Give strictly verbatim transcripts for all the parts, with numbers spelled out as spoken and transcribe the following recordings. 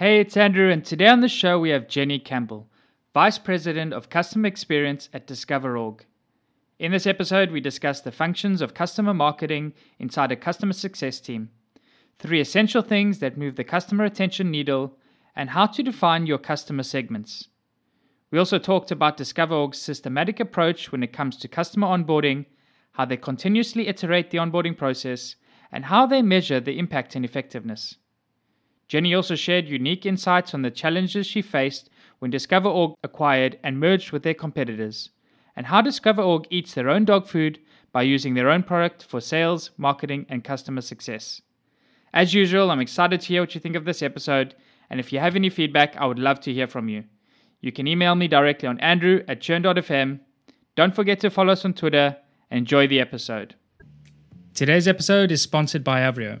Hey, it's Andrew, and today on the show we have Jenny Campbell, Vice President of Customer Experience at DiscoverOrg. In this episode, we discuss the functions of customer marketing inside a customer success team, three essential things that move the customer attention needle, and how to define your customer segments. We also talked about DiscoverOrg's systematic approach when it comes to customer onboarding, how they continuously iterate the onboarding process, and how they measure the impact and effectiveness. Jenny also shared unique insights on the challenges she faced when DiscoverOrg acquired and merged with their competitors, and how DiscoverOrg eats their own dog food by using their own product for sales, marketing, and customer success. As usual, I'm excited to hear what you think of this episode, and if you have any feedback, I would love to hear from you. You can email me directly on Andrew at Churn dot f m. Don't forget to follow us on Twitter, and enjoy the episode. Today's episode is sponsored by Avrio,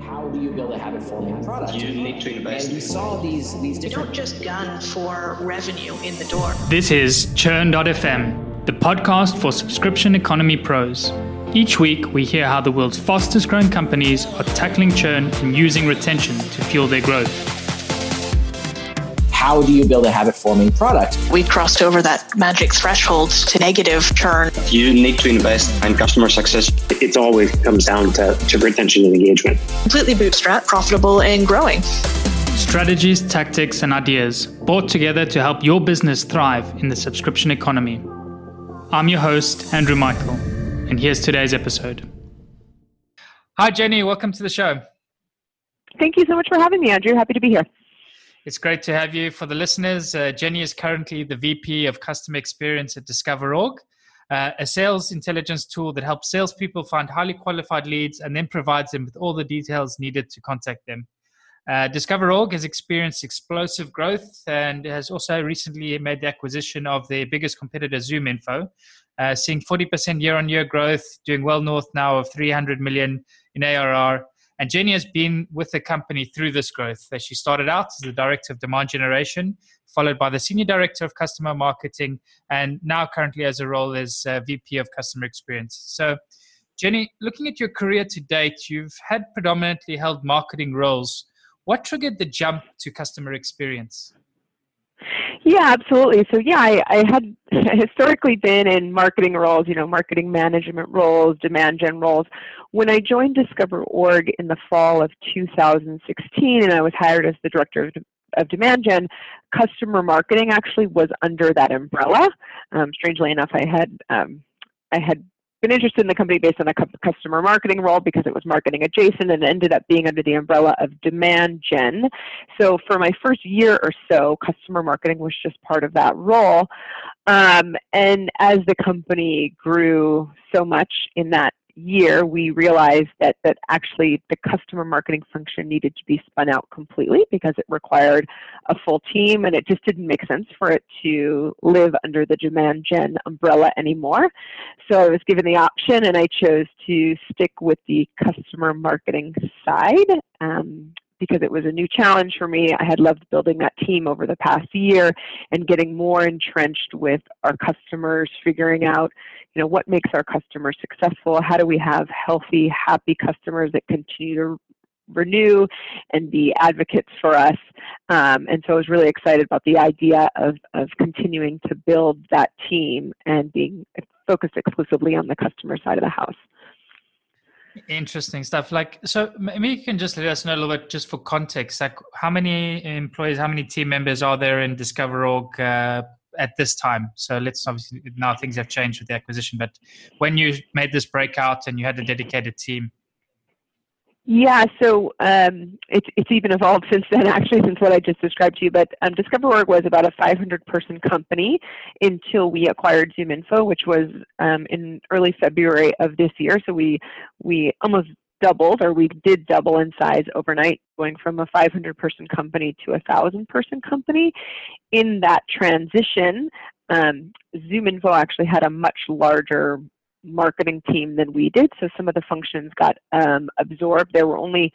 How do you build a habit-forming product? You need to invest. And you saw these, these different... You don't just gun for revenue in the door. This is Churn dot f m, the podcast for subscription economy pros. Each week, we hear how the world's fastest-growing companies are tackling churn and using retention to fuel their growth. How do you build a habit-forming product? We crossed over that magic threshold to negative churn. You need to invest in customer success. It always comes down to, to retention and engagement. Completely bootstrap, profitable and growing. Strategies, tactics and ideas brought together to help your business thrive in the subscription economy. I'm your host, Andrew Michael, and here's today's episode. Hi, Jenny. Welcome to the show. Thank you so much for having me, Andrew. Happy to be here. It's great to have you. For the listeners, uh, Jenny is currently the V P of Customer Experience at DiscoverOrg, uh, a sales intelligence tool that helps salespeople find highly qualified leads and then provides them with all the details needed to contact them. Uh, DiscoverOrg has experienced explosive growth and has also recently made the acquisition of their biggest competitor, ZoomInfo, uh, seeing forty percent year-on-year growth, doing well north now of three hundred million in A R R. And Jenny has been with the company through this growth. She started out as the Director of Demand Generation, followed by the Senior Director of Customer Marketing, and now currently has a role as uh, V P of Customer Experience. So, Jenny, looking at your career to date, you've had predominantly held marketing roles. What triggered the jump to customer experience? Yeah, absolutely. So, yeah, I, I had historically been in marketing roles, you know, marketing management roles, demand gen roles. When I joined DiscoverOrg in the fall of two thousand sixteen and I was hired as the director of, of demand gen, customer marketing actually was under that umbrella. Um, strangely enough, I had um, I had been interested in the company based on a customer marketing role because it was marketing adjacent and ended up being under the umbrella of demand gen. So for my first year or so, customer marketing was just part of that role. Um, and as the company grew so much in that year, we realized that that actually the customer marketing function needed to be spun out completely because it required a full team and it just didn't make sense for it to live under the demand gen umbrella anymore. So I was given the option and I chose to stick with the customer marketing side um, because it was a new challenge for me. I had loved building that team over the past year and getting more entrenched with our customers, figuring out, you know, what makes our customers successful? How do we have healthy, happy customers that continue to renew and be advocates for us? Um, and so I was really excited about the idea of, of continuing to build that team and being focused exclusively on the customer side of the house. Interesting stuff. Like, so maybe you can just let us know a little bit, just for context, like how many employees, how many team members are there in DiscoverOrg uh, at this time? So let's obviously, now things have changed with the acquisition, but when you made this breakout and you had a dedicated team. Yeah, so um, it's it's even evolved since then, actually, since what I just described to you. But um, DiscoverOrg was about a five hundred person company until we acquired ZoomInfo, which was um, in early February of this year. So we we almost doubled, or we did double in size overnight, going from a five hundred person company to a one thousand person company. In that transition, um, ZoomInfo actually had a much larger marketing team than we did, so some of the functions got um, absorbed. There were only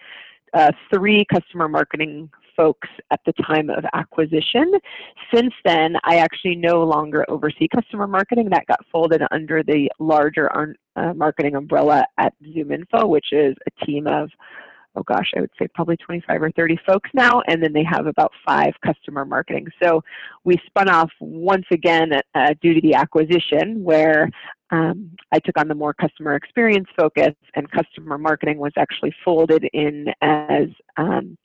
uh, three customer marketing folks at the time of acquisition. Since then, I actually no longer oversee customer marketing. That got folded under the larger uh, marketing umbrella at ZoomInfo, which is a team of, oh gosh, I would say probably twenty-five or thirty folks now, and then they have about five customer marketing. So we spun off once again uh, due to the acquisition, where um, I took on the more customer experience focus, and customer marketing was actually folded in as um,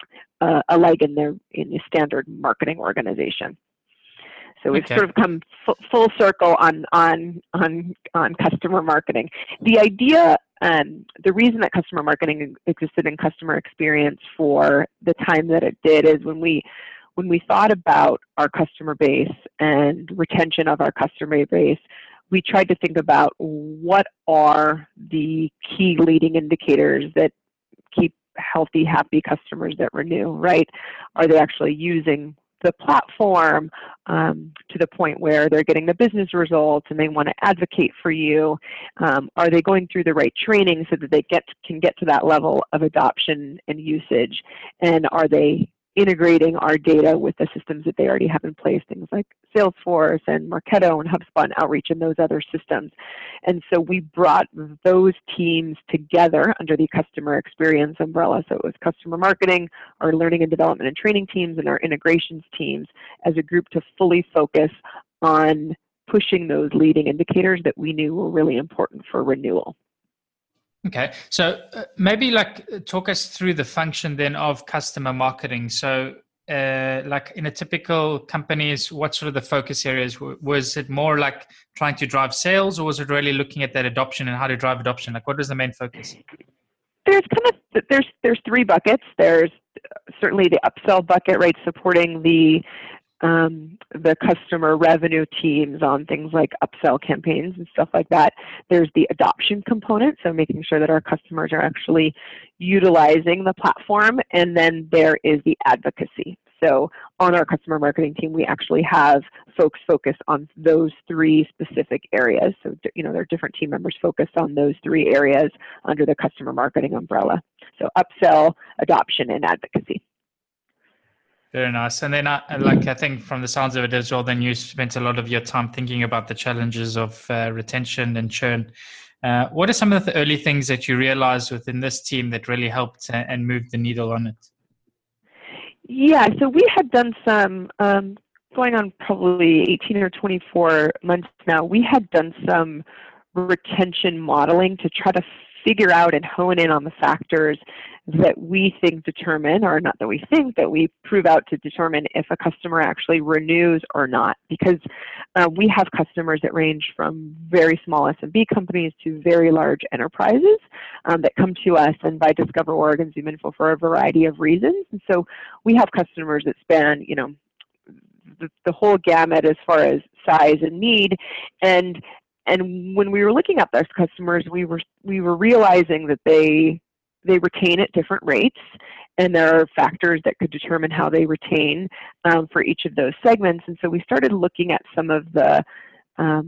Uh, a leg in the in the standard marketing organization. So we've okay. sort of come f full circle on on on on customer marketing. The idea, um, the reason that customer marketing existed in customer experience for the time that it did is when we when we thought about our customer base and retention of our customer base, we tried to think about what are the key leading indicators that keep healthy, happy customers that renew, right? Are they actually using the platform um, to the point where they're getting the business results and they want to advocate for you? Um, are they going through the right training so that they get can get to that level of adoption and usage? And are they integrating our data with the systems that they already have in place, things like Salesforce and Marketo and HubSpot and Outreach and those other systems? And so we brought those teams together under the customer experience umbrella. So it was customer marketing, our learning and development and training teams, and our integrations teams as a group to fully focus on pushing those leading indicators that we knew were really important for renewal. Okay, so maybe like talk us through the function then of customer marketing. So uh, like in a typical companies, what sort of the focus areas? Was it more like trying to drive sales, or was it really looking at that adoption and how to drive adoption? Like what was the main focus? There's kind of, there's, there's three buckets. There's certainly the upsell bucket, right? Supporting the Um, the customer revenue teams on things like upsell campaigns and stuff like that. There's the adoption component, so making sure that our customers are actually utilizing the platform. And then there is the advocacy. So on our customer marketing team, we actually have folks focused on those three specific areas. So, you know, there are different team members focused on those three areas under the customer marketing umbrella. So upsell, adoption, and advocacy. Very nice. And then I, like, I think from the sounds of it as well, then you spent a lot of your time thinking about the challenges of uh, retention and churn. Uh, what are some of the early things that you realized within this team that really helped and moved the needle on it? Yeah, so we had done some, um, going on probably eighteen or twenty-four months now, we had done some retention modeling to try to figure out and hone in on the factors that we think determine, or not that we think, that we prove out to determine if a customer actually renews or not. Because uh, we have customers that range from very small S M B companies to very large enterprises um, that come to us and by DiscoverOrg and ZoomInfo for a variety of reasons. And so we have customers that span, you know, the, the whole gamut as far as size and need. And And when we were looking at those customers, we were we were realizing that they they retain at different rates, and there are factors that could determine how they retain um, for each of those segments. And so we started looking at some of the um,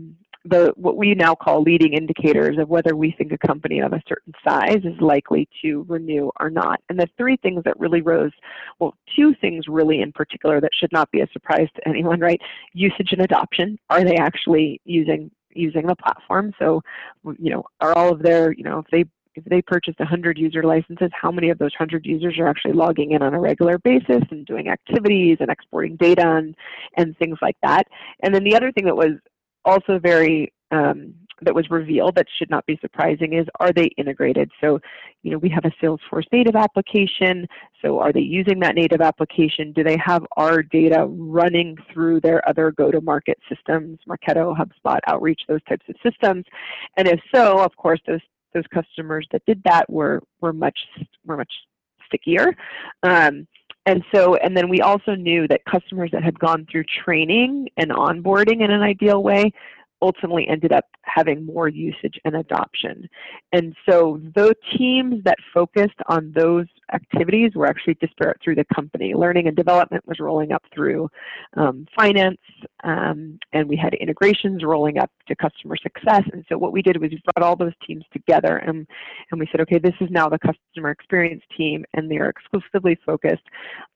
the what we now call leading indicators of whether we think a company of a certain size is likely to renew or not. And the three things that really rose, well, two things really in particular that should not be a surprise to anyone, right? Usage and adoption. Are they actually using using the platform? So, you know, are all of their, you know, if they if they purchased one hundred user licenses, how many of those one hundred users are actually logging in on a regular basis and doing activities and exporting data and, and things like that? And then the other thing that was also very, um, that was revealed that should not be surprising is, are they integrated? So, you know, we have a Salesforce native application. So are they using that native application? Do they have our data running through their other go-to-market systems, Marketo, HubSpot, Outreach, those types of systems? And if so, of course, those those customers that did that were were much were much stickier. Um, And so, and then we also knew that customers that had gone through training and onboarding in an ideal way ultimately ended up having more usage and adoption. And so the teams that focused on those activities were actually disparate through the company. Learning and development was rolling up through um, finance, um, and we had integrations rolling up to customer success. And so what we did was we brought all those teams together, and, and we said, okay, this is now the customer experience team, and they are exclusively focused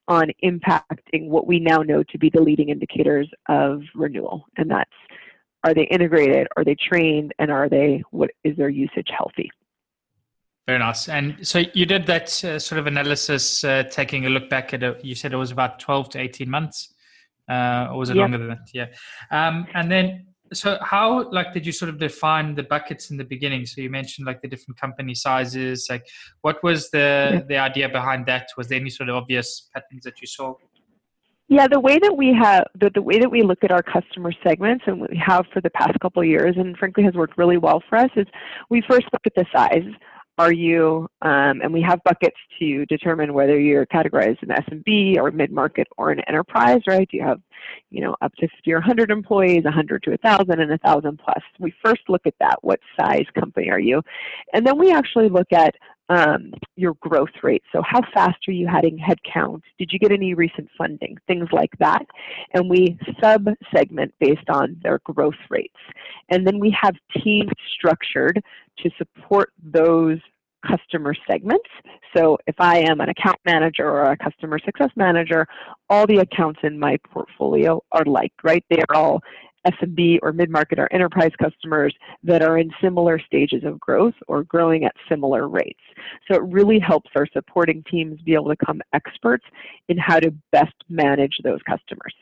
on impacting what we now know to be the leading indicators of renewal. And that's, are they integrated? Are they trained? And are they, what is their usage healthy? Very nice. And so you did that uh, sort of analysis, uh, taking a look back at it. You said it was about twelve to eighteen months, uh, or was it yeah. longer than that? Yeah. Um, and then, so how, like, did you sort of define the buckets in the beginning? So you mentioned like the different company sizes, like what was the, yeah. the idea behind that? Was there any sort of obvious patterns that you saw? Yeah, the way that we have, the, the way that we look at our customer segments, and we have for the past couple of years, and frankly has worked really well for us, is we first look at the size. Are you, um, and we have buckets to determine whether you're categorized in S M B or mid-market or an enterprise, right? Do you have, you know, up to fifty or one hundred employees, one hundred to one thousand, and one thousand plus? We first look at that. What size company are you? And then we actually look at Um, your growth rate. So how fast are you adding headcount? Did you get any recent funding? Things like that. And we sub-segment based on their growth rates. And then we have teams structured to support those customer segments. So if I am an account manager or a customer success manager, all the accounts in my portfolio are like, right? They are all S M B or mid-market or enterprise customers that are in similar stages of growth or growing at similar rates. So it really helps our supporting teams be able to become experts in how to best manage those customers.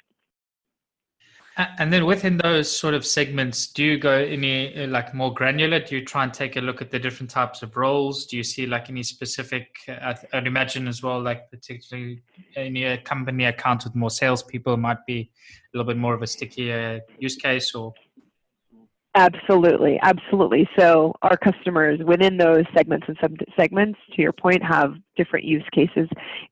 And then within those sort of segments, do you go any like more granular? Do you try and take a look at the different types of roles? Do you see like any specific, I'd imagine as well, like particularly any company account with more salespeople might be a little bit more of a stickier use case or? Absolutely. Absolutely. So our customers within those segments and sub-segments, to your point, have different use cases.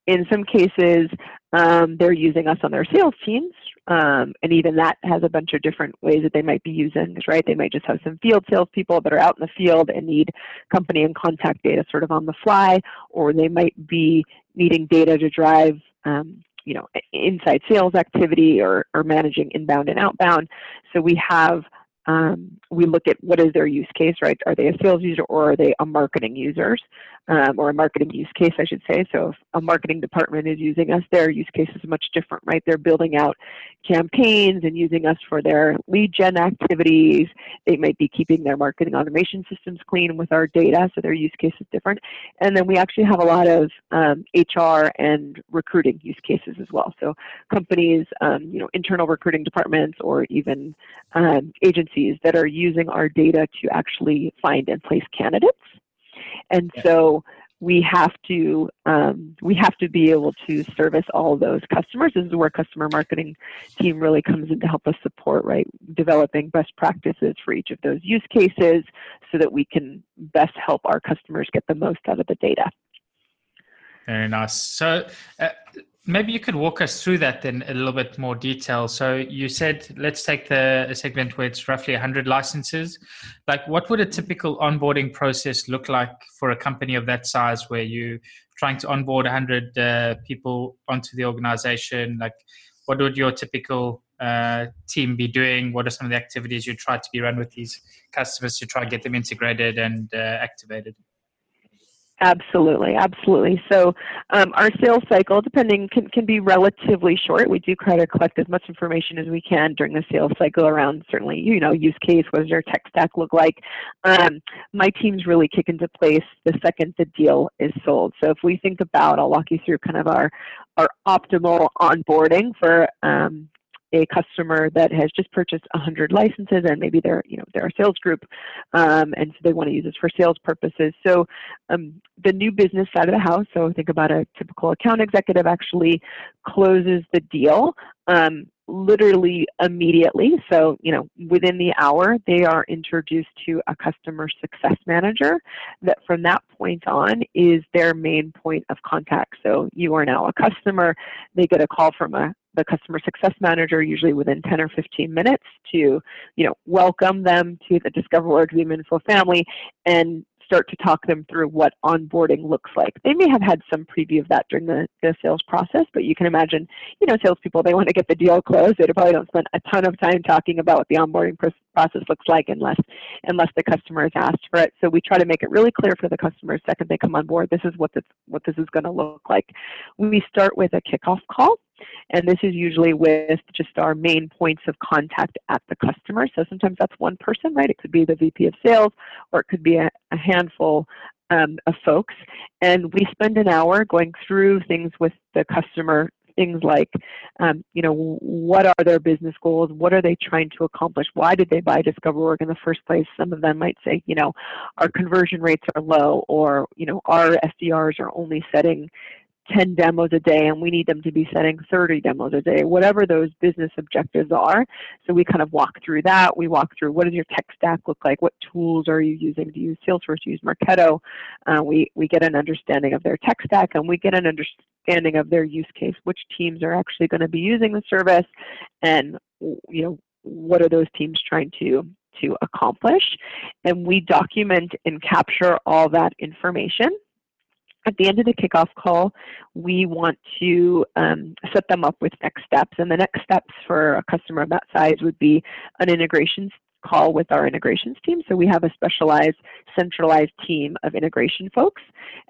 In some cases, um, they're using us on their sales teams, um, and even that has a bunch of different ways that they might be using, right? They might just have some field salespeople that are out in the field and need company and contact data sort of on the fly, or they might be needing data to drive um, you know, inside sales activity or, or managing inbound and outbound. So we have Um, we look at what is their use case, right? Are they a sales user or are they a marketing users, um, or a marketing use case, I should say. So if a marketing department is using us, their use case is much different, right? They're building out campaigns and using us for their lead gen activities. They might be keeping their marketing automation systems clean with our data, so their use case is different. And then we actually have a lot of um, H R and recruiting use cases as well. So companies, um, you know, internal recruiting departments or even um, agencies that are using our data to actually find and place candidates. And so we have to um, we have to be able to service all those customers. This is where customer marketing team really comes in to help us support, right, developing best practices for each of those use cases so that we can best help our customers get the most out of the data. Very nice. So uh, maybe you could walk us through that in a little bit more detail. So you said, let's take the segment where it's roughly one hundred licenses. Like, what would a typical onboarding process look like for a company of that size where you're trying to onboard one hundred uh, people onto the organization? Like, what would your typical uh, team be doing? What are some of the activities you try to be run with these customers to try to get them integrated and uh, activated? Absolutely. Absolutely. So um, our sales cycle, depending, can, can be relatively short. We do try to collect as much information as we can during the sales cycle around certainly, you know, use case, what does your tech stack look like? Um, my teams really kick into place the second the deal is sold. So if we think about, I'll walk you through kind of our, our optimal onboarding for um, a customer that has just purchased one hundred licenses, and maybe they're, you know, they're a sales group, um, and so they want to use this for sales purposes. So um, the new business side of the house, so think about a typical account executive actually closes the deal um, literally immediately. So, you know, within the hour, they are introduced to a customer success manager that from that point on is their main point of contact. So you are now a customer. They get a call from a the customer success manager, usually within ten or fifteen minutes, to, you know, welcome them to the DiscoverOrg ZoomInfo family and start to talk them through what onboarding looks like. They may have had some preview of that during the, the sales process, but you can imagine, you know, salespeople, they want to get the deal closed. They probably don't spend a ton of time talking about what the onboarding process looks like unless, unless the customer has asked for it. So we try to make it really clear for the customer the second they come on board, this is what this, what this is going to look like. We start with a kickoff call. And this is usually with just our main points of contact at the customer. So sometimes that's one person, right? It could be the V P of sales, or it could be a, a handful um, of folks. And we spend an hour going through things with the customer, things like, um, you know, what are their business goals? What are they trying to accomplish? Why did they buy DiscoverOrg in the first place? Some of them might say, you know, our conversion rates are low, or, you know, our S D Rs are only setting ten demos a day and we need them to be setting thirty demos a day, whatever those business objectives are. So we kind of walk through that. We walk through, what does your tech stack look like? What tools are you using? Do you use Salesforce? Do you use Marketo? Uh, we, we get an understanding of their tech stack, and we get an understanding of their use case, which teams are actually going to be using the service, and, you know, what are those teams trying to to accomplish? And we document and capture all that information. At the end of the kickoff call, we want to um, set them up with next steps. And the next steps for a customer of that size would be an integrations call with our integrations team. So we have a specialized, centralized team of integration folks,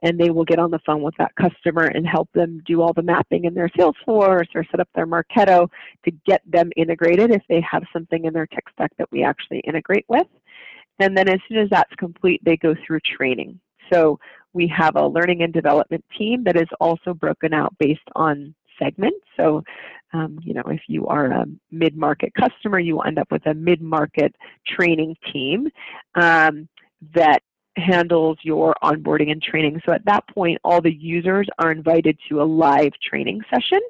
and they will get on the phone with that customer and help them do all the mapping in their Salesforce or set up their Marketo to get them integrated if they have something in their tech stack that we actually integrate with. And then as soon as that's complete, they go through training. So we have a learning and development team that is also broken out based on segments. So, um, you know, if you are a mid-market customer, you end up with a mid-market training team um, that handles your onboarding and training. So at that point, all the users are invited to a live training session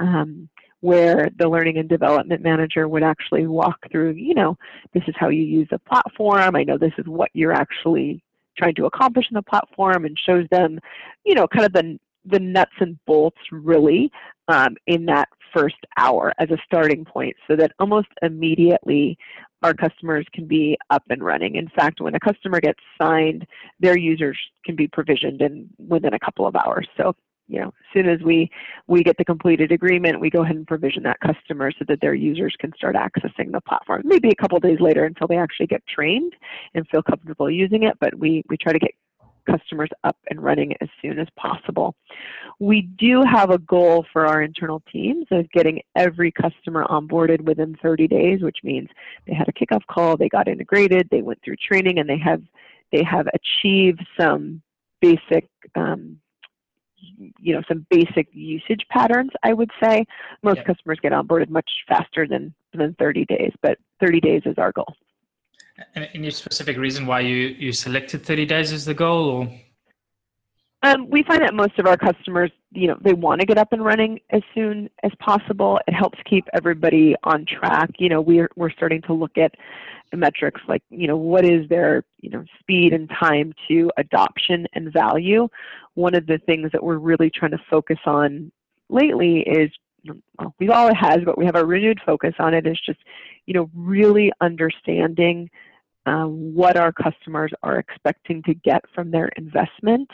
um, where the learning and development manager would actually walk through, you know, this is how you use a platform. I know this is what you're actually trying to accomplish in the platform, and shows them, you know, kind of the, the nuts and bolts really um, in that first hour as a starting point, so that almost immediately our customers can be up and running. In fact, when a customer gets signed, their users can be provisioned in within a couple of hours. So, you know, as soon as we, we get the completed agreement, we go ahead and provision that customer so that their users can start accessing the platform. Maybe a couple days later until they actually get trained and feel comfortable using it, but we, we try to get customers up and running as soon as possible. We do have a goal for our internal teams of getting every customer onboarded within thirty days, which means they had a kickoff call, they got integrated, they went through training, and they have, they have achieved some basic um, you know, some basic usage patterns, I would say. Most yeah. customers get onboarded much faster than, than thirty days, but thirty days is our goal. And any specific reason why you, you selected thirty days as the goal? Or? Um, we find that most of our customers, you know, they want to get up and running as soon as possible. It helps keep everybody on track. You know, we're, we're starting to look at metrics like, you know, what is their, you know, speed and time to adoption and value. One of the things that we're really trying to focus on lately is, well, we've all has, but we have a renewed focus on it, is just, you know, really understanding Uh, what our customers are expecting to get from their investment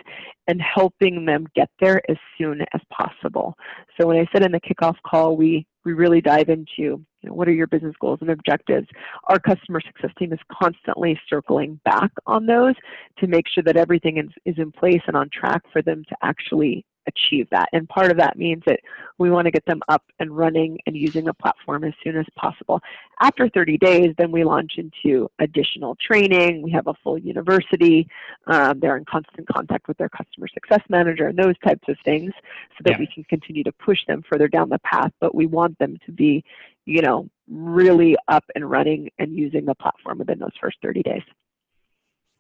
and helping them get there as soon as possible. So when I said in the kickoff call, we, we really dive into, you know, what are your business goals and objectives? Our customer success team is constantly circling back on those to make sure that everything is, is in place and on track for them to actually achieve that. And part of that means that we want to get them up and running and using the platform as soon as possible. After thirty days, then we launch into additional training. We have a full university. Um, they're in constant contact with their customer success manager and those types of things, so that yeah. we can continue to push them further down the path. But we want them to be, you know, really up and running and using the platform within those first thirty days.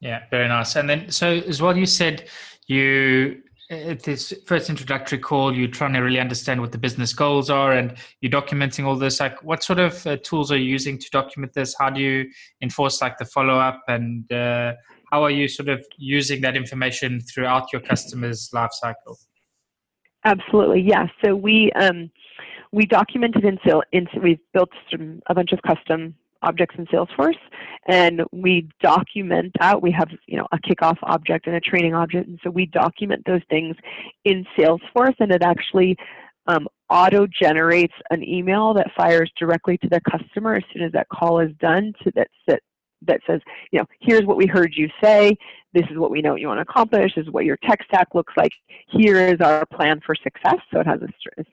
Yeah, very nice. And then, so as well, you said you, at this first introductory call, you're trying to really understand what the business goals are, and you're documenting all this. Like, what sort of uh, tools are you using to document this? How do you enforce like the follow-up, and uh, how are you sort of using that information throughout your customer's life cycle? Absolutely. Yeah. So we, um, we documented in, in we've built some, a bunch of custom objects in Salesforce, and we document that. We have, you know, a kickoff object and a training object, and so we document those things in Salesforce, and it actually um, auto-generates an email that fires directly to the customer as soon as that call is done, to that sit, that says, you know, here's what we heard you say, this is what we know you want to accomplish, this is what your tech stack looks like, here is our plan for success. So it has a,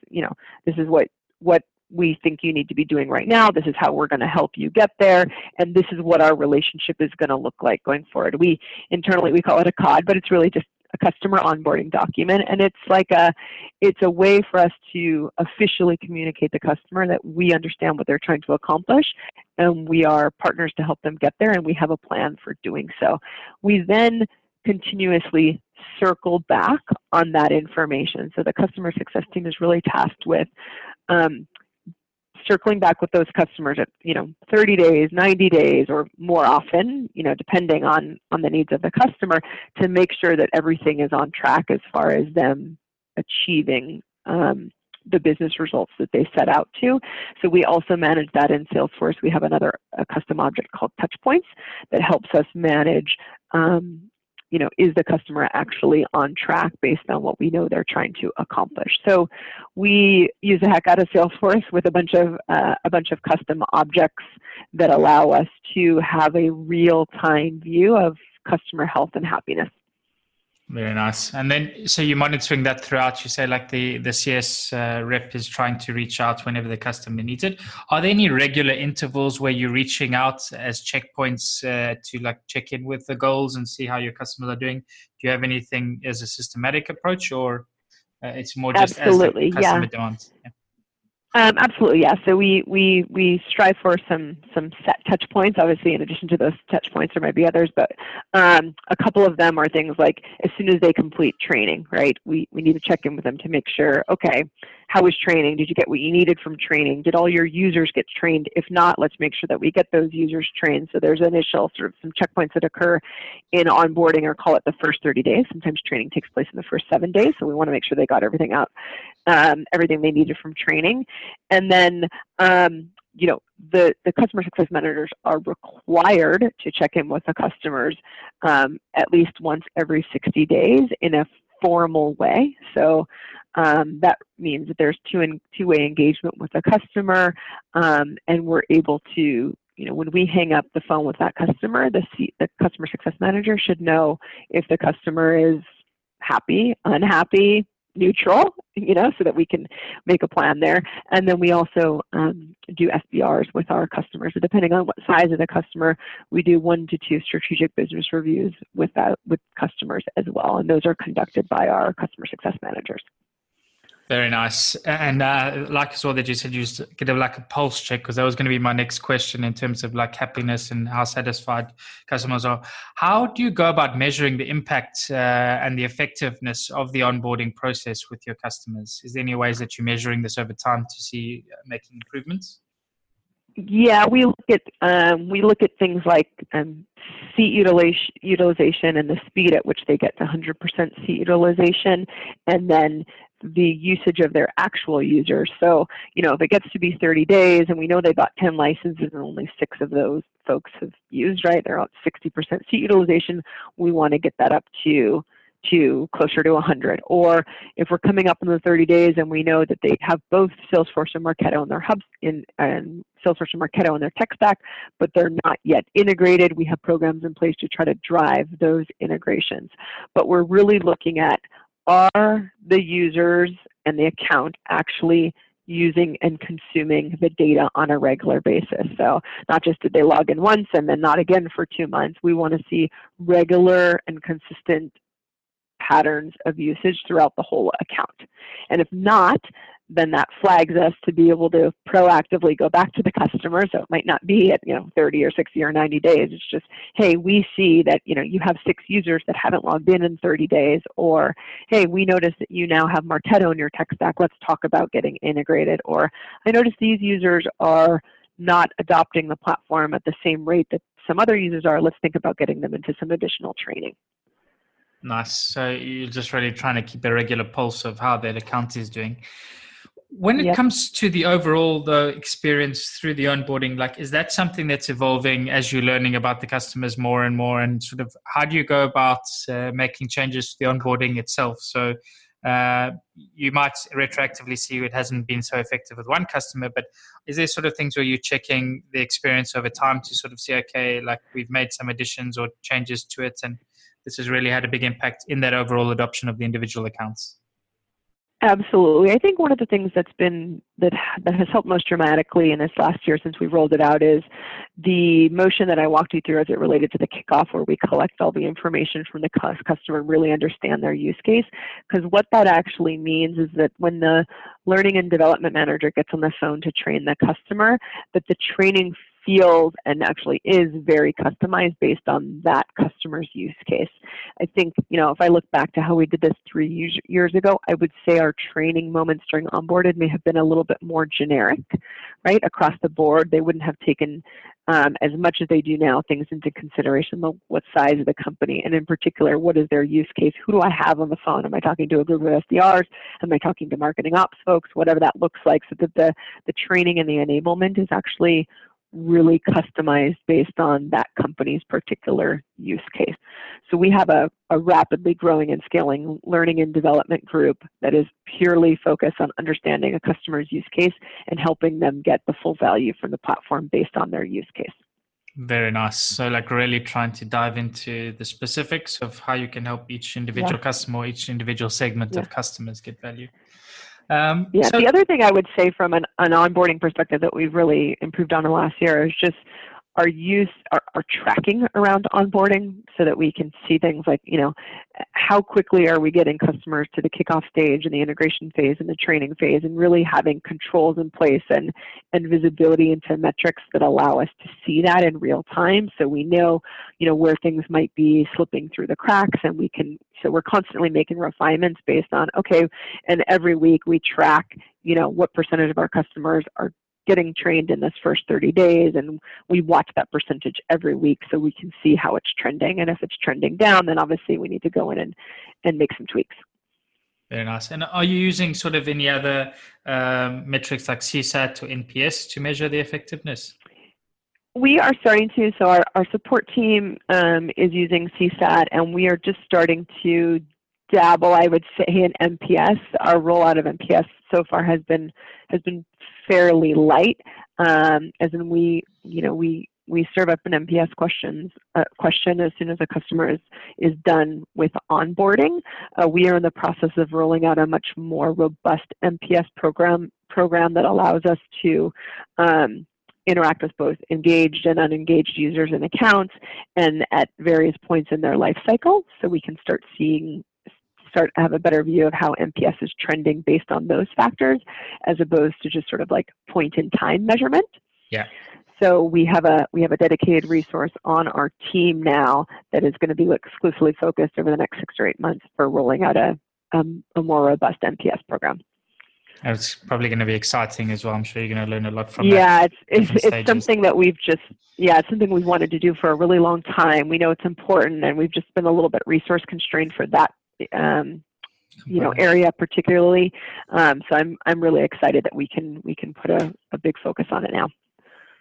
you know, this is what what we think you need to be doing right now, this is how we're going to help you get there, and this is what our relationship is going to look like going forward. We internally, we call it a C O D, but it's really just a customer onboarding document, and it's like a, it's a way for us to officially communicate to the customer that we understand what they're trying to accomplish, and we are partners to help them get there, and we have a plan for doing so. We then continuously circle back on that information. So the customer success team is really tasked with um, circling back with those customers at, you know, thirty days, ninety days, or more often, you know, depending on, on the needs of the customer, to make sure that everything is on track as far as them achieving um, the business results that they set out to. So we also manage that in Salesforce. We have another a custom object called Touchpoints that helps us manage, um, you know, is the customer actually on track based on what we know they're trying to accomplish. So we use the heck out of Salesforce with a bunch of uh, a bunch of custom objects that allow us to have a real-time view of customer health and happiness. Very nice. And then, so you're monitoring that throughout. You say, like, the, the C S uh, rep is trying to reach out whenever the customer needs it. Are there any regular intervals where you're reaching out as checkpoints uh, to, like, check in with the goals and see how your customers are doing? Do you have anything as a systematic approach, or uh, it's more just absolutely, as the customer yeah. demands? Yeah. Um, absolutely, yeah. So we, we, we strive for some some set touch points. Obviously, in addition to those touch points, there might be others, but um, a couple of them are things like, as soon as they complete training, right? We we need to check in with them to make sure, okay, how was training? Did you get what you needed from training? Did all your users get trained? If not, let's make sure that we get those users trained. So there's initial sort of some checkpoints that occur in onboarding, or call it the first thirty days. Sometimes training takes place in the first seven days. So we want to make sure they got everything out, um, everything they needed from training. And then, um, you know, the, the customer success managers are required to check in with the customers um, at least once every sixty days in a formal way. So um, that means that there's two in, two-way engagement with the customer, um, and we're able to, you know, when we hang up the phone with that customer, the, C, the customer success manager should know if the customer is happy, unhappy, neutral, you know, so that we can make a plan there. And then we also um, do S B Rs with our customers. So depending on what size of the customer, we do one to two strategic business reviews with that, with customers as well. And those are conducted by our customer success managers. Very nice. And uh, like I saw that you said you could have like a pulse check, because that was going to be my next question in terms of like happiness and how satisfied customers are. How do you go about measuring the impact uh, and the effectiveness of the onboarding process with your customers? Is there any ways that you're measuring this over time to see uh, making improvements? Yeah, we look at um, we look at things like um, seat utilization, utilization and the speed at which they get to one hundred percent seat utilization, and then the usage of their actual users. So, you know, if it gets to be thirty days and we know they bought ten licenses and only six of those folks have used, right? They're at sixty percent seat utilization. We want to get that up to to closer to one hundred. Or if we're coming up in the thirty days and we know that they have both Salesforce and Marketo in their hubs, in and Salesforce and Marketo in their tech stack, but they're not yet integrated, we have programs in place to try to drive those integrations. But we're really looking at, are the users and the account actually using and consuming the data on a regular basis? So not just did they log in once and then not again for two months. We want to see regular and consistent patterns of usage throughout the whole account. And if not, then that flags us to be able to proactively go back to the customer. So it might not be at, you know, thirty or sixty or ninety days. It's just, hey, we see that, you know, you have six users that haven't logged in in thirty days, or hey, we noticed that you now have Marketo in your tech stack. Let's talk about getting integrated. Or I noticed these users are not adopting the platform at the same rate that some other users are. Let's think about getting them into some additional training. Nice. So you're just really trying to keep a regular pulse of how that account is doing. When it yep. comes to the overall the experience through the onboarding, like, is that something that's evolving as you're learning about the customers more and more, and sort of how do you go about uh, making changes to the onboarding itself? So uh, you might retroactively see it hasn't been so effective with one customer, but is there sort of things where you're checking the experience over time to sort of see, okay, like we've made some additions or changes to it, and this has really had a big impact in that overall adoption of the individual accounts? Absolutely. I think one of the things that's been that that has helped most dramatically in this last year since we rolled it out is the motion that I walked you through as it related to the kickoff, where we collect all the information from the customer and really understand their use case. Because what that actually means is that when the learning and development manager gets on the phone to train the customer, that the training feels and actually is very customized based on that customer's use case. I think, you know, if I look back to how we did this three years ago, I would say our training moments during onboarded may have been a little bit more generic, right? Across the board, they wouldn't have taken um, as much as they do now things into consideration, what size of the company, and in particular, what is their use case? Who do I have on the phone? Am I talking to a group of S D Rs? Am I talking to marketing ops folks? Whatever that looks like, so that the, the training and the enablement is actually really customized based on that company's particular use case. So we have a, a rapidly growing and scaling learning and development group that is purely focused on understanding a customer's use case and helping them get the full value from the platform based on their use case. Very nice. So like really trying to dive into the specifics of how you can help each individual yeah. customer, each individual segment yeah. of customers get value. Um, yeah, so the other thing I would say from an, an onboarding perspective that we've really improved on in the last year is just our use, our, our tracking around onboarding, so that we can see things like, you know, how quickly are we getting customers to the kickoff stage and the integration phase and the training phase, and really having controls in place and, and visibility into metrics that allow us to see that in real time. So we know, you know, where things might be slipping through the cracks, and we can, so we're constantly making refinements based on, okay, and every week we track, you know, what percentage of our customers are getting trained in this first thirty days, and we watch that percentage every week so we can see how it's trending. And if it's trending down, then obviously we need to go in and, and make some tweaks. Very nice. And are you using sort of any other um, metrics like C SAT or N P S to measure the effectiveness? We are starting to. So our, our support team um, is using C SAT, and we are just starting to dabble, I would say, in N P S. Our rollout of N P S so far has been has been fairly light, um, as in we, you know, we we serve up an N P S questions uh, question as soon as a customer is is done with onboarding. Uh, we are in the process of rolling out a much more robust N P S program program that allows us to um, interact with both engaged and unengaged users and accounts, and at various points in their life cycle, so we can start seeing. Start to have a better view of how N P S is trending based on those factors, as opposed to just sort of like point in time measurement. Yeah. So we have a we have a dedicated resource on our team now that is going to be exclusively focused over the next six or eight months for rolling out a um, a more robust N P S program. And it's probably going to be exciting as well. I'm sure you're going to learn a lot from yeah, that. Yeah, it's it's, it's something that we've just, yeah, it's something we've wanted to do for a really long time. We know it's important, and we've just been a little bit resource constrained for that Um, you know, area particularly. Um, so I'm I'm really excited that we can we can put a, a big focus on it now.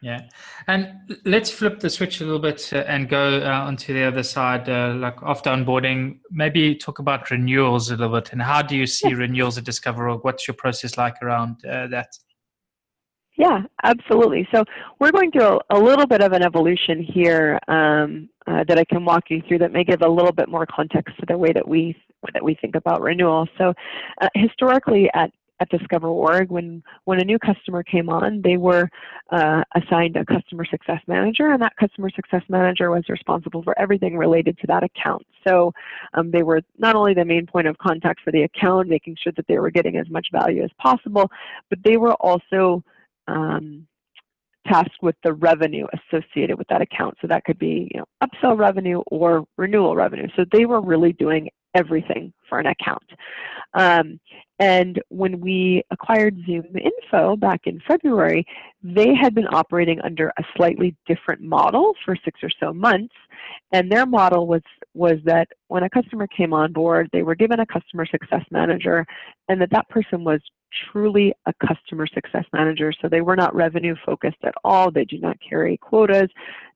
Yeah, and let's flip the switch a little bit and go uh, onto the other side. Uh, like after onboarding, maybe talk about renewals a little bit, and how do you see yeah. renewals at DiscoverOrg? What's your process like around uh, that? Yeah, absolutely. So we're going through a, a little bit of an evolution here um, uh, that I can walk you through that may give a little bit more context to the way that we that we think about renewal. So uh, historically at, at DiscoverOrg, when, when a new customer came on, they were uh, assigned a customer success manager, and that customer success manager was responsible for everything related to that account. So um, they were not only the main point of contact for the account, making sure that they were getting as much value as possible, but they were also Um, tasked with the revenue associated with that account. So that could be, you know, upsell revenue or renewal revenue. So they were really doing everything for an account. Um, and when we acquired ZoomInfo back in February, they had been operating under a slightly different model for six or so months. And their model was, was that when a customer came on board, they were given a customer success manager, and that that person was truly a customer success manager. So they were not revenue focused at all. They do not carry quotas,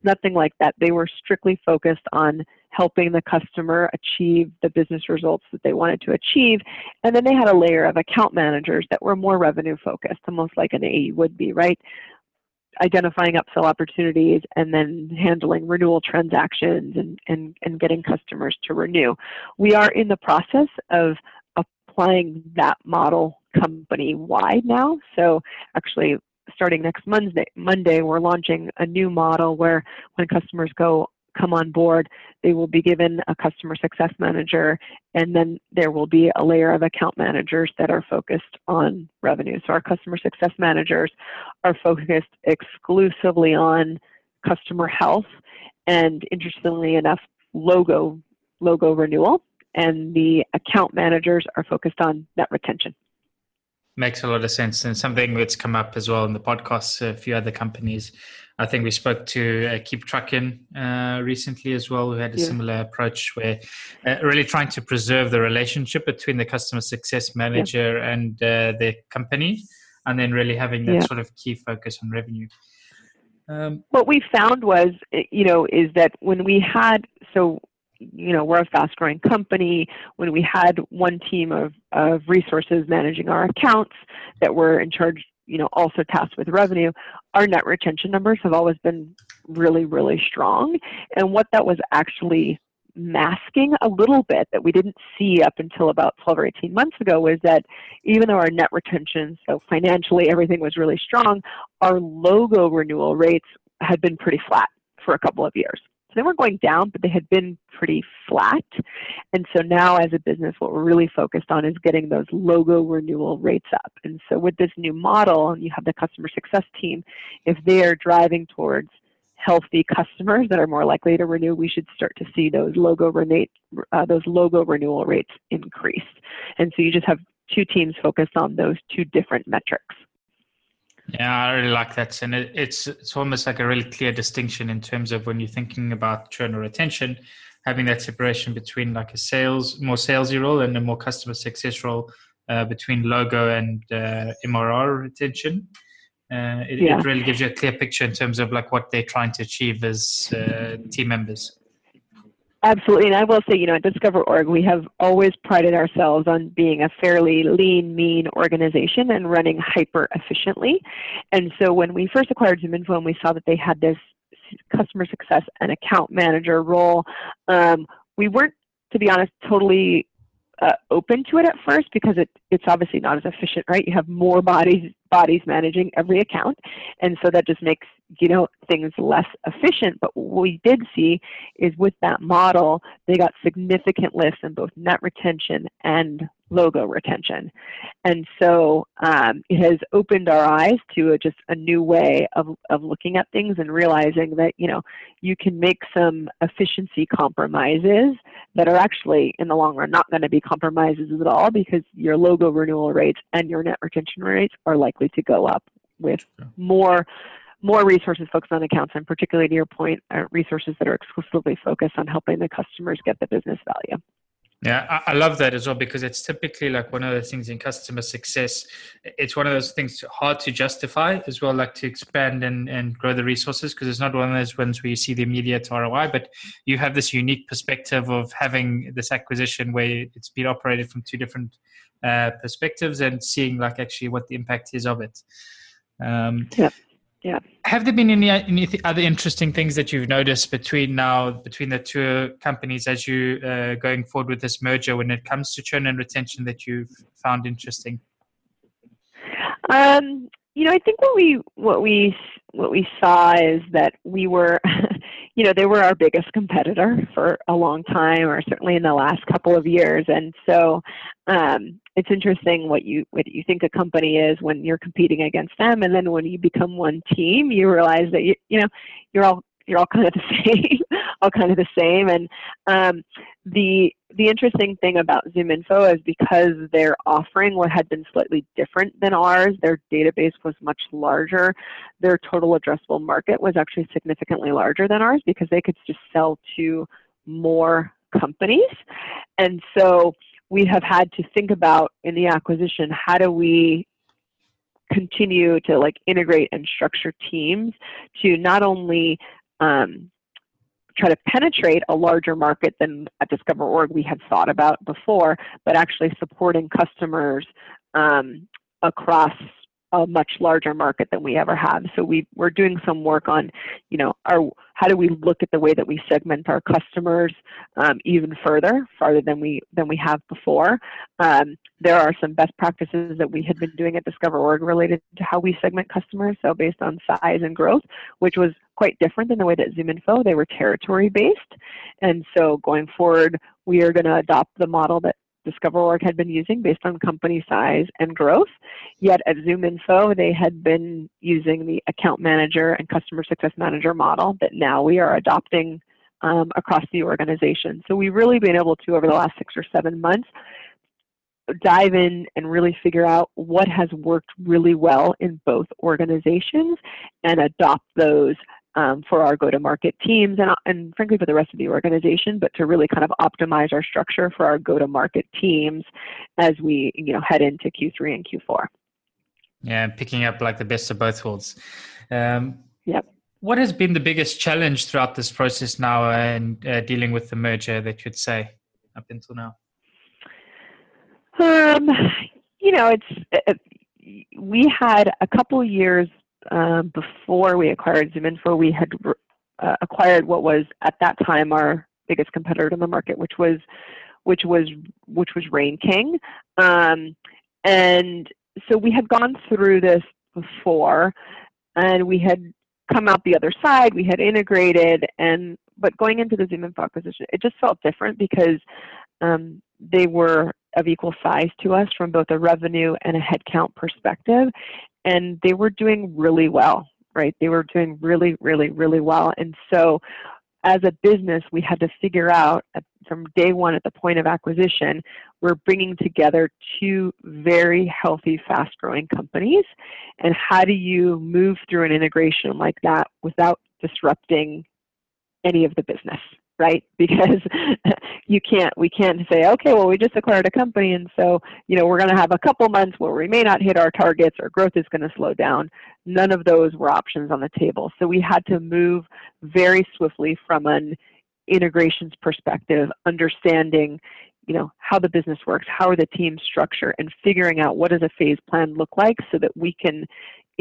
nothing like that. They were strictly focused on helping the customer achieve the business results that they wanted to achieve. And then they had a layer of account managers that were more revenue focused, almost like an A E would be, right? Identifying upsell opportunities and then handling renewal transactions and, and, and getting customers to renew. We are in the process of applying that model company-wide now. So actually, starting next Monday, Monday, we're launching a new model where when customers go come on board, they will be given a customer success manager, and then there will be a layer of account managers that are focused on revenue. So our customer success managers are focused exclusively on customer health and, interestingly enough, logo logo renewal, and the account managers are focused on net retention. Makes a lot of sense, and something that's come up as well in the podcast, a few other companies. I think we spoke to uh, Keep Truckin' uh, recently as well, who had a yeah. similar approach where uh, really trying to preserve the relationship between the customer success manager yeah. and uh, their company, and then really having that yeah. sort of key focus on revenue. Um, what we found was, you know, is that when we had, so you know, we're a fast-growing company. When we had one team of, of resources managing our accounts that were in charge, you know, also tasked with revenue, our net retention numbers have always been really, really strong. And what that was actually masking a little bit that we didn't see up until about twelve or eighteen months ago was that even though our net retention, so financially everything was really strong, our logo renewal rates had been pretty flat for a couple of years. They were going down, but they had been pretty flat. And so now as a business, what we're really focused on is getting those logo renewal rates up. And so with this new model, and you have the customer success team, if they are driving towards healthy customers that are more likely to renew, we should start to see those logo, rena- uh, those logo renewal rates increase. And so you just have two teams focused on those two different metrics. Yeah, I really like that. And it, it's it's almost like a really clear distinction in terms of when you're thinking about churn or retention, having that separation between like a sales, more salesy role and a more customer success role uh, between logo and uh, M R R retention. Uh, it, yeah. it really gives you a clear picture in terms of like what they're trying to achieve as uh, team members. Absolutely. And I will say, you know, at DiscoverOrg, we have always prided ourselves on being a fairly lean, mean organization and running hyper efficiently. And so when we first acquired ZoomInfo and we saw that they had this customer success and account manager role, um, we weren't, to be honest, totally uh, open to it at first because it, it's obviously not as efficient, right? You have more bodies bodies managing every account. And so that just makes, you know, things less efficient. But what we did see is with that model, they got significant lifts in both net retention and logo retention. And so um, it has opened our eyes to a, just a new way of, of looking at things and realizing that, you know, you can make some efficiency compromises that are actually in the long run not going to be compromises at all because your logo renewal rates and your net retention rates are likely to go up with more more resources focused on accounts, and particularly to your point, uh, resources that are exclusively focused on helping the customers get the business value. Yeah, I, I love that as well, because it's typically like one of the things in customer success. It's one of those things hard to justify as well, like to expand and, and grow the resources, because it's not one of those ones where you see the immediate R O I, but you have this unique perspective of having this acquisition where it's been operated from two different uh, perspectives and seeing like actually what the impact is of it. Um, yeah. Yeah. Have there been any, any other interesting things that you've noticed between now, between the two companies as you uh, going forward with this merger when it comes to churn and retention that you've found interesting? Um, you know, I think what we, what we, what we saw is that we were, you know, they were our biggest competitor for a long time, or certainly in the last couple of years. And so, um, it's interesting what you what you think a company is when you're competing against them, and then when you become one team, you realize that you you know you're all you're all kind of the same, all kind of the same. And um, the the interesting thing about ZoomInfo is because their offering had been slightly different than ours, their database was much larger, their total addressable market was actually significantly larger than ours because they could just sell to more companies, and so we have had to think about in the acquisition, how do we continue to like integrate and structure teams to not only um, try to penetrate a larger market than at DiscoverOrg we had thought about before, but actually supporting customers um, across a much larger market than we ever have. So we, we're doing some work on, you know, our, how do we look at the way that we segment our customers um, even further, farther than we than we have before. Um, there are some best practices that we had been doing at DiscoverOrg related to how we segment customers, so based on size and growth, which was quite different than the way that ZoomInfo, they were territory-based. And so going forward, we are going to adopt the model that DiscoverOrg had been using based on company size and growth, yet at ZoomInfo, they had been using the account manager and customer success manager model that now we are adopting um, across the organization. So we've really been able to, over the last six or seven months, dive in and really figure out what has worked really well in both organizations and adopt those Um, for our go-to-market teams and, and frankly for the rest of the organization, but to really kind of optimize our structure for our go-to-market teams as we, you know, head into Q three and Q four. Yeah, picking up like the best of both worlds. Um, yep. What has been the biggest challenge throughout this process now and uh, dealing with the merger that you'd say up until now? Um, you know, it's uh, we had a couple years Um, before we acquired ZoomInfo, we had uh, acquired what was at that time our biggest competitor in the market, which was, which was, which was Rain King, um, and so we had gone through this before, and we had come out the other side. We had integrated, and but going into the ZoomInfo acquisition, it just felt different because um, they were of equal size to us from both a revenue and a headcount perspective. And they were doing really well, right? They were doing really, really, really well. And so as a business, we had to figure out from day one at the point of acquisition, we're bringing together two very healthy, fast-growing companies. And how do you move through an integration like that without disrupting any of the business, right? Because you can't, we can't say, okay, well, we just acquired a company, and so, you know, we're going to have a couple months where we may not hit our targets or growth is going to slow down. None of those were options on the table. So we had to move very swiftly from an integrations perspective, understanding, you know, how the business works, how are the teams structured, and figuring out what does a phase plan look like so that we can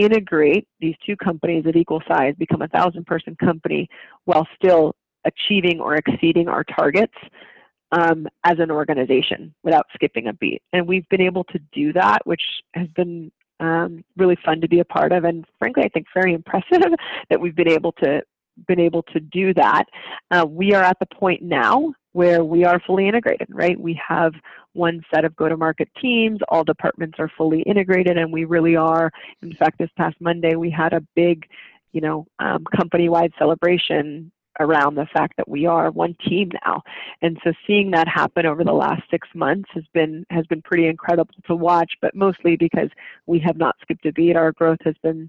integrate these two companies at equal size, become a thousand person company while still achieving or exceeding our targets um, as an organization without skipping a beat. And we've been able to do that, which has been um, really fun to be a part of. And frankly, I think very impressive that we've been able to been able to do that. Uh, we are at the point now where we are fully integrated, right? We have one set of go-to-market teams, all departments are fully integrated, and we really are. In fact, this past Monday, we had a big, you know, um, company-wide celebration around the fact that we are one team now. And so seeing that happen over the last six months has been has been pretty incredible to watch, but mostly because we have not skipped a beat. Our growth has been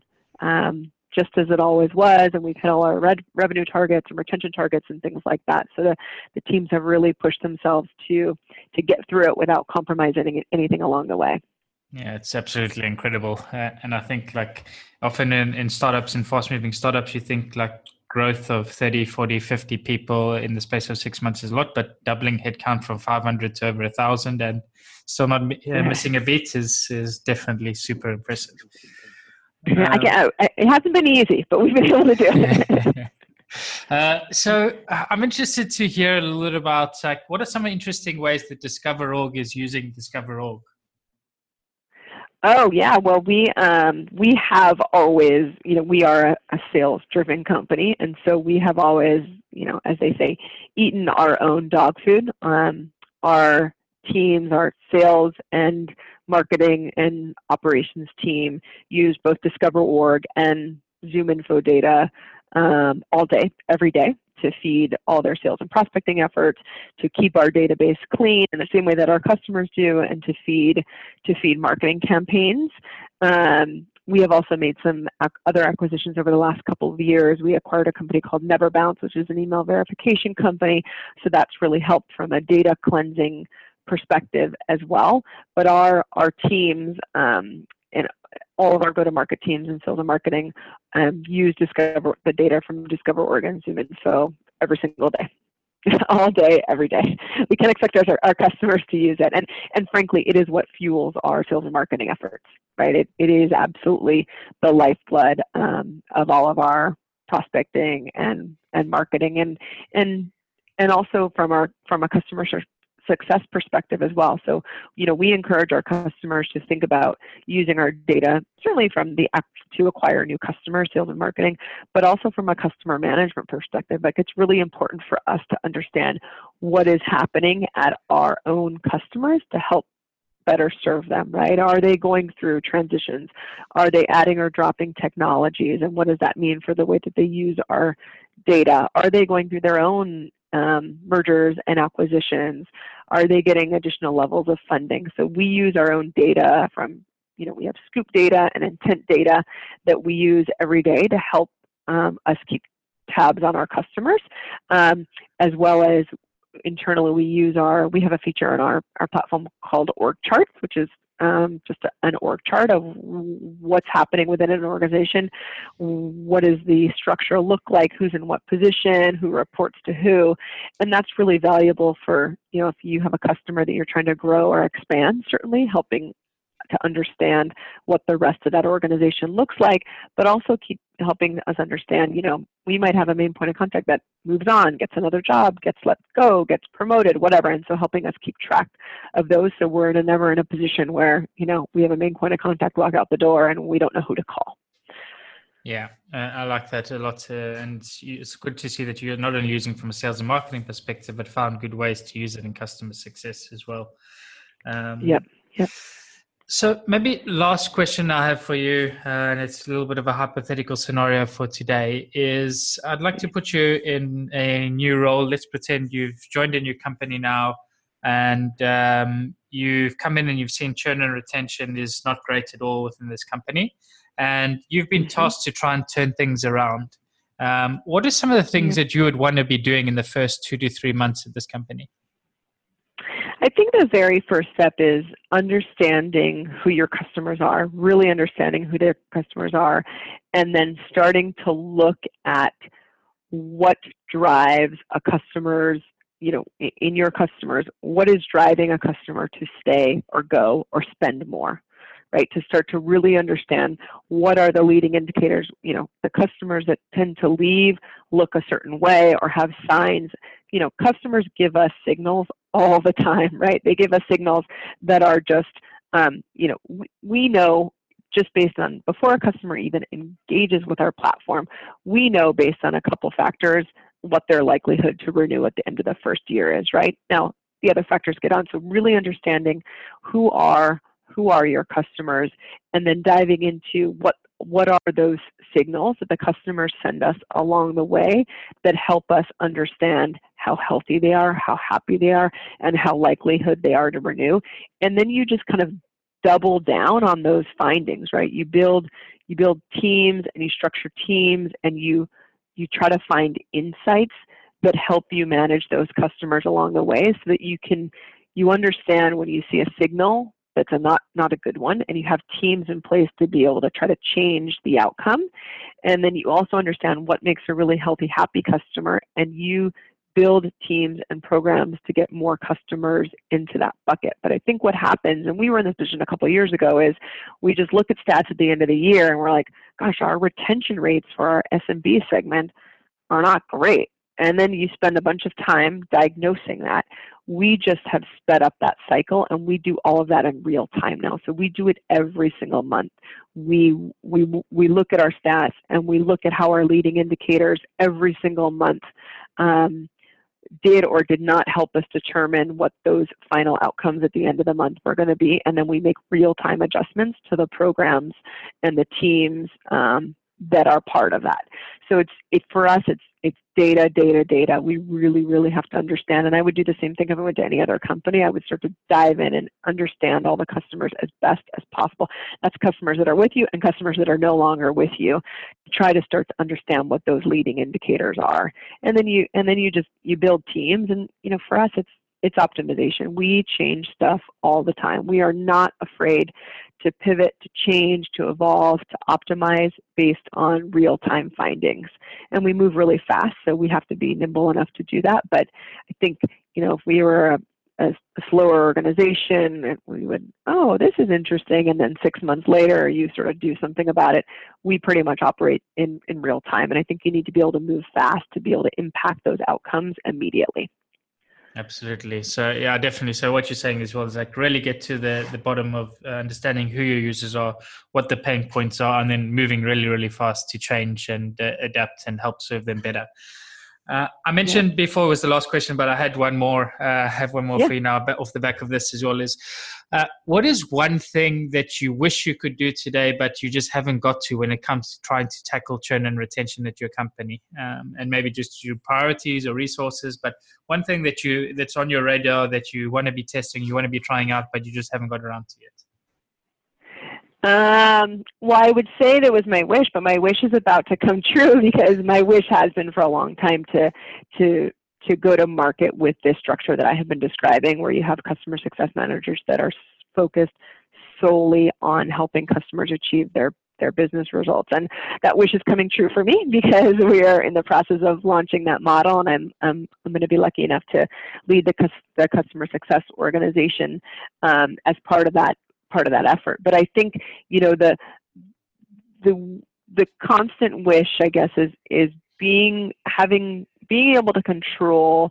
um, just as it always was, and we've hit all our red, revenue targets and retention targets and things like that. So the, the teams have really pushed themselves to to get through it without compromising anything along the way. Yeah, it's absolutely incredible. Uh, and I think like often in, in startups, in fast-moving startups, you think like growth of thirty, forty, fifty people in the space of six months is a lot, but doubling headcount from five hundred to over a thousand and still not uh, missing a beat is, is definitely super impressive. Um, I can't, it hasn't been easy, but we've been able to do it. uh, so I'm interested to hear a little about like, what are some interesting ways that DiscoverOrg is using DiscoverOrg? Oh yeah, well we um, we have always, you know, we are a sales-driven company, and so we have always, you know, as they say, eaten our own dog food. Um, our teams, our sales and marketing and operations team use both DiscoverOrg and ZoomInfo data um, all day, every day, to feed all their sales and prospecting efforts, to keep our database clean in the same way that our customers do, and to feed to feed marketing campaigns. Um, we have also made some ac- other acquisitions over the last couple of years. We acquired a company called Neverbounce, which is an email verification company. So that's really helped from a data cleansing perspective as well. But our our teams um, and all of our go-to-market teams and sales and marketing um, use Discover the data from DiscoverOrg and ZoomInfo every single day, all day, every day. We can't expect our, our customers to use it. And, and frankly, it is what fuels our sales and marketing efforts, right? It, it is absolutely the lifeblood um, of all of our prospecting and, and marketing and, and, and also from our, from a customer success perspective as well. So, you know, we encourage our customers to think about using our data, certainly from the app to acquire new customers, sales and marketing, but also from a customer management perspective. Like, it's really important for us to understand what is happening at our own customers to help better serve them, right? Are they going through transitions? Are they adding or dropping technologies? And what does that mean for the way that they use our data? Are they going through their own Um, mergers and acquisitions? Are they getting additional levels of funding? So we use our own data from, you know, we have scoop data and intent data that we use every day to help um, us keep tabs on our customers, um, as well as internally we use our, we have a feature on our, our platform called org charts, which is um, just a, an org chart of what's happening within an organization. What does the structure look like? Who's in what position? Who reports to who? And that's really valuable for, you know, if you have a customer that you're trying to grow or expand, certainly helping to understand what the rest of that organization looks like, but also keep helping us understand, you know, we might have a main point of contact that moves on, gets another job, gets let go, gets promoted, whatever. And so helping us keep track of those. So we're in a, never in a position where, you know, we have a main point of contact walk out the door and we don't know who to call. Yeah, uh, I like that a lot. Uh, and it's good to see that you're not only using from a sales and marketing perspective, but found good ways to use it in customer success as well. Um, yep, yep. So maybe last question I have for you, uh, and it's a little bit of a hypothetical scenario for today, is I'd like to put you in a new role. Let's pretend you've joined a new company now, and um, you've come in and you've seen churn and retention is not great at all within this company, and you've been tasked to try and turn things around. Um, what are some of the things that you would want to be doing in the first two to three months of this company? I think the very first step is understanding who your customers are, really understanding who their customers are, and then starting to look at what drives a customer's, you know, in your customers, what is driving a customer to stay or go or spend more, right? To start to really understand what are the leading indicators. You know, the customers that tend to leave look a certain way or have signs. You know, customers give us signals all the time, right? They give us signals that are just, um, you know, we, we know just based on before a customer even engages with our platform, we know based on a couple factors what their likelihood to renew at the end of the first year is, right? Now, the other factors get on. So really understanding who are who are your customers, and then diving into what what are those signals that the customers send us along the way that help us understand how healthy they are, how happy they are, and how likelihood they are to renew. And then you just kind of double down on those findings, right? You build you build teams and you structure teams and you you try to find insights that help you manage those customers along the way so that you can you understand when you see a signal that's a not, not a good one, and you have teams in place to be able to try to change the outcome. And then you also understand what makes a really healthy, happy customer, and you build teams and programs to get more customers into that bucket. But I think what happens, and we were in this position a couple of years ago, is we just look at stats at the end of the year and we're like, gosh, our retention rates for our S M B segment are not great. And then you spend a bunch of time diagnosing that. We just have sped up that cycle, and we do all of that in real time now. So we do it every single month. We we we look at our stats, and we look at how our leading indicators every single month um, did or did not help us determine what those final outcomes at the end of the month were going to be. And then we make real-time adjustments to the programs and the teams um, that are part of that. So it's it for us, it's It's data, data, data. We really, really have to understand. And I would do the same thing if I went to any other company. I would start to dive in and understand all the customers as best as possible. That's customers that are with you and customers that are no longer with you. Try to start to understand what those leading indicators are. And then you and then you just you build teams. And you know, for us, it's it's optimization. We change stuff all the time. We are not afraid to pivot, to change, to evolve, to optimize based on real-time findings. And we move really fast, so we have to be nimble enough to do that. But I think, you know, if we were a a slower organization, we would, oh, this is interesting. And then six months later, you sort of do something about it. We pretty much operate in, in real time. And I think you need to be able to move fast to be able to impact those outcomes immediately. Absolutely. So yeah, definitely. So what you're saying as well is like really get to the, the bottom of uh, understanding who your users are, what the pain points are, and then moving really, really fast to change and uh, adapt and help serve them better. Uh, I mentioned yeah. before was the last question, but I had one more. Uh, I have one more yeah. for you now, but off the back of this as well is, uh, what is one thing that you wish you could do today, but you just haven't got to when it comes to trying to tackle churn and retention at your company, um, and maybe just your priorities or resources? But one thing that you that's on your radar that you want to be testing, you want to be trying out, but you just haven't got around to yet. Um, well, I would say that was my wish, but my wish is about to come true because my wish has been for a long time to, to, to go to market with this structure that I have been describing, where you have customer success managers that are focused solely on helping customers achieve their, their business results. And that wish is coming true for me because we are in the process of launching that model, and I'm, I'm, I'm going to be lucky enough to lead the, the customer success organization, um, as part of that. part of that effort. But I think, you know, the the the constant wish, I guess, is is being having being able to control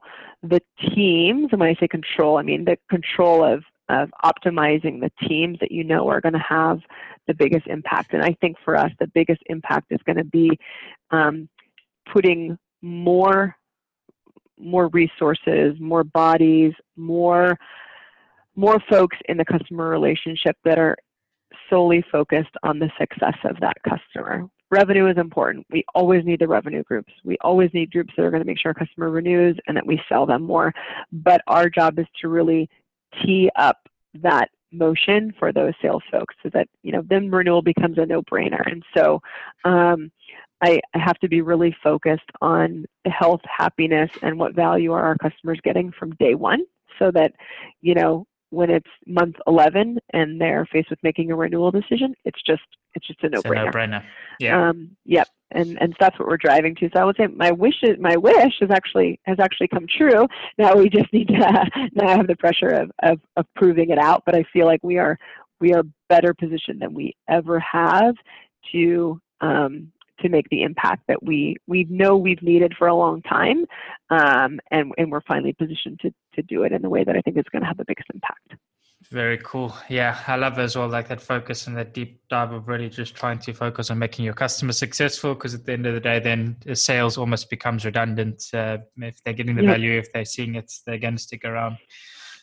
the teams. And when I say control, I mean the control of of optimizing the teams that you know are going to have the biggest impact. And I think for us, the biggest impact is going to be um, putting more more resources, more bodies, more more folks in the customer relationship that are solely focused on the success of that customer. Revenue is important. We always need the revenue groups. We always need groups that are going to make sure our customer renews and that we sell them more. But our job is to really tee up that motion for those sales folks so that, you know, then renewal becomes a no-brainer. And so um, I, I have to be really focused on the health, happiness, and what value are our customers getting from day one, so that, you know, when it's month eleven and they're faced with making a renewal decision, it's just it's just a no-brainer. It's a no-brainer. Yeah. Um, yep. And and that's what we're driving to. So I would say my wish is, my wish is actually has actually come true. Now we just need to uh, now have the pressure of, of of proving it out. But I feel like we are we are better positioned than we ever have to um, to make the impact that we we know we've needed for a long time, um, and and we're finally positioned to. to do it in the way that I think is going to have the biggest impact. Very cool. Yeah, I love as well, like that focus and that deep dive of really just trying to focus on making your customer successful, because at the end of the day, then sales almost becomes redundant. Uh, if they're getting the yeah. value, if they're seeing it, they're going to stick around.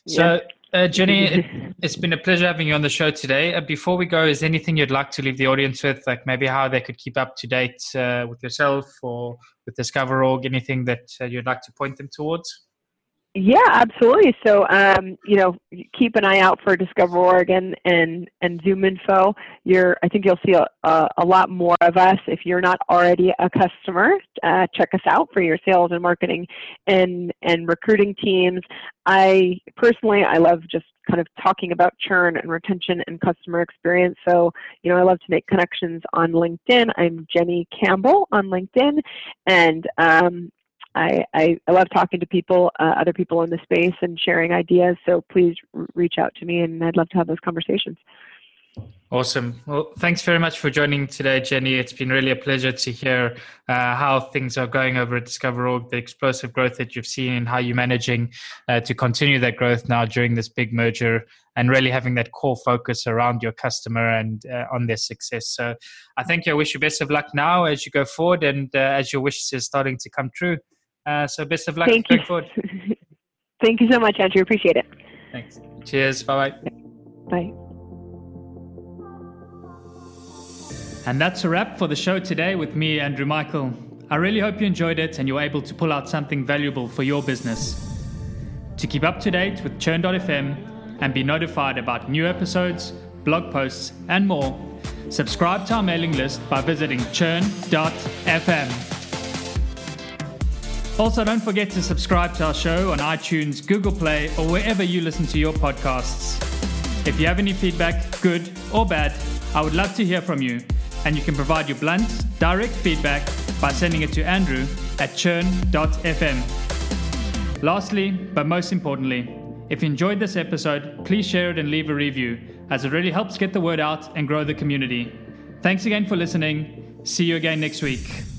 So, yeah. uh, Jenny, it, it's been a pleasure having you on the show today. Uh, before we go, is there anything you'd like to leave the audience with, like maybe how they could keep up to date uh, with yourself or with DiscoverOrg, anything that uh, you'd like to point them towards? Yeah, absolutely. So, um, you know, keep an eye out for DiscoverOrg and, and, and ZoomInfo. You're, I think you'll see a, a, a lot more of us. If you're not already a customer, uh, check us out for your sales and marketing and, and recruiting teams. I personally, I love just kind of talking about churn and retention and customer experience. So, you know, I love to make connections on LinkedIn. I'm Jenny Campbell on LinkedIn, and, um, I, I, I love talking to people, uh, other people in the space, and sharing ideas. So please r- reach out to me, and I'd love to have those conversations. Awesome. Well, thanks very much for joining today, Jenny. It's been really a pleasure to hear uh, how things are going over at DiscoverOrg, the explosive growth that you've seen, and how you're managing uh, to continue that growth now during this big merger, and really having that core focus around your customer and uh, on their success. So I thank you. I wish you best of luck now as you go forward, and uh, as your wishes are starting to come true. Uh, so best of luck. Thank you. Forward. Thank you so much, Andrew. Appreciate it. Thanks. Cheers. Bye-bye. Bye. And that's a wrap for the show today with me, Andrew Michael. I really hope you enjoyed it and you're able to pull out something valuable for your business. To keep up to date with Churn dot f m and be notified about new episodes, blog posts, and more, subscribe to our mailing list by visiting Churn dot f m. Also, don't forget to subscribe to our show on iTunes, Google Play, or wherever you listen to your podcasts. If you have any feedback, good or bad, I would love to hear from you, and you can provide your blunt, direct feedback by sending it to Andrew at churn dot f m. Lastly, but most importantly, if you enjoyed this episode, please share it and leave a review, as it really helps get the word out and grow the community. Thanks again for listening. See you again next week.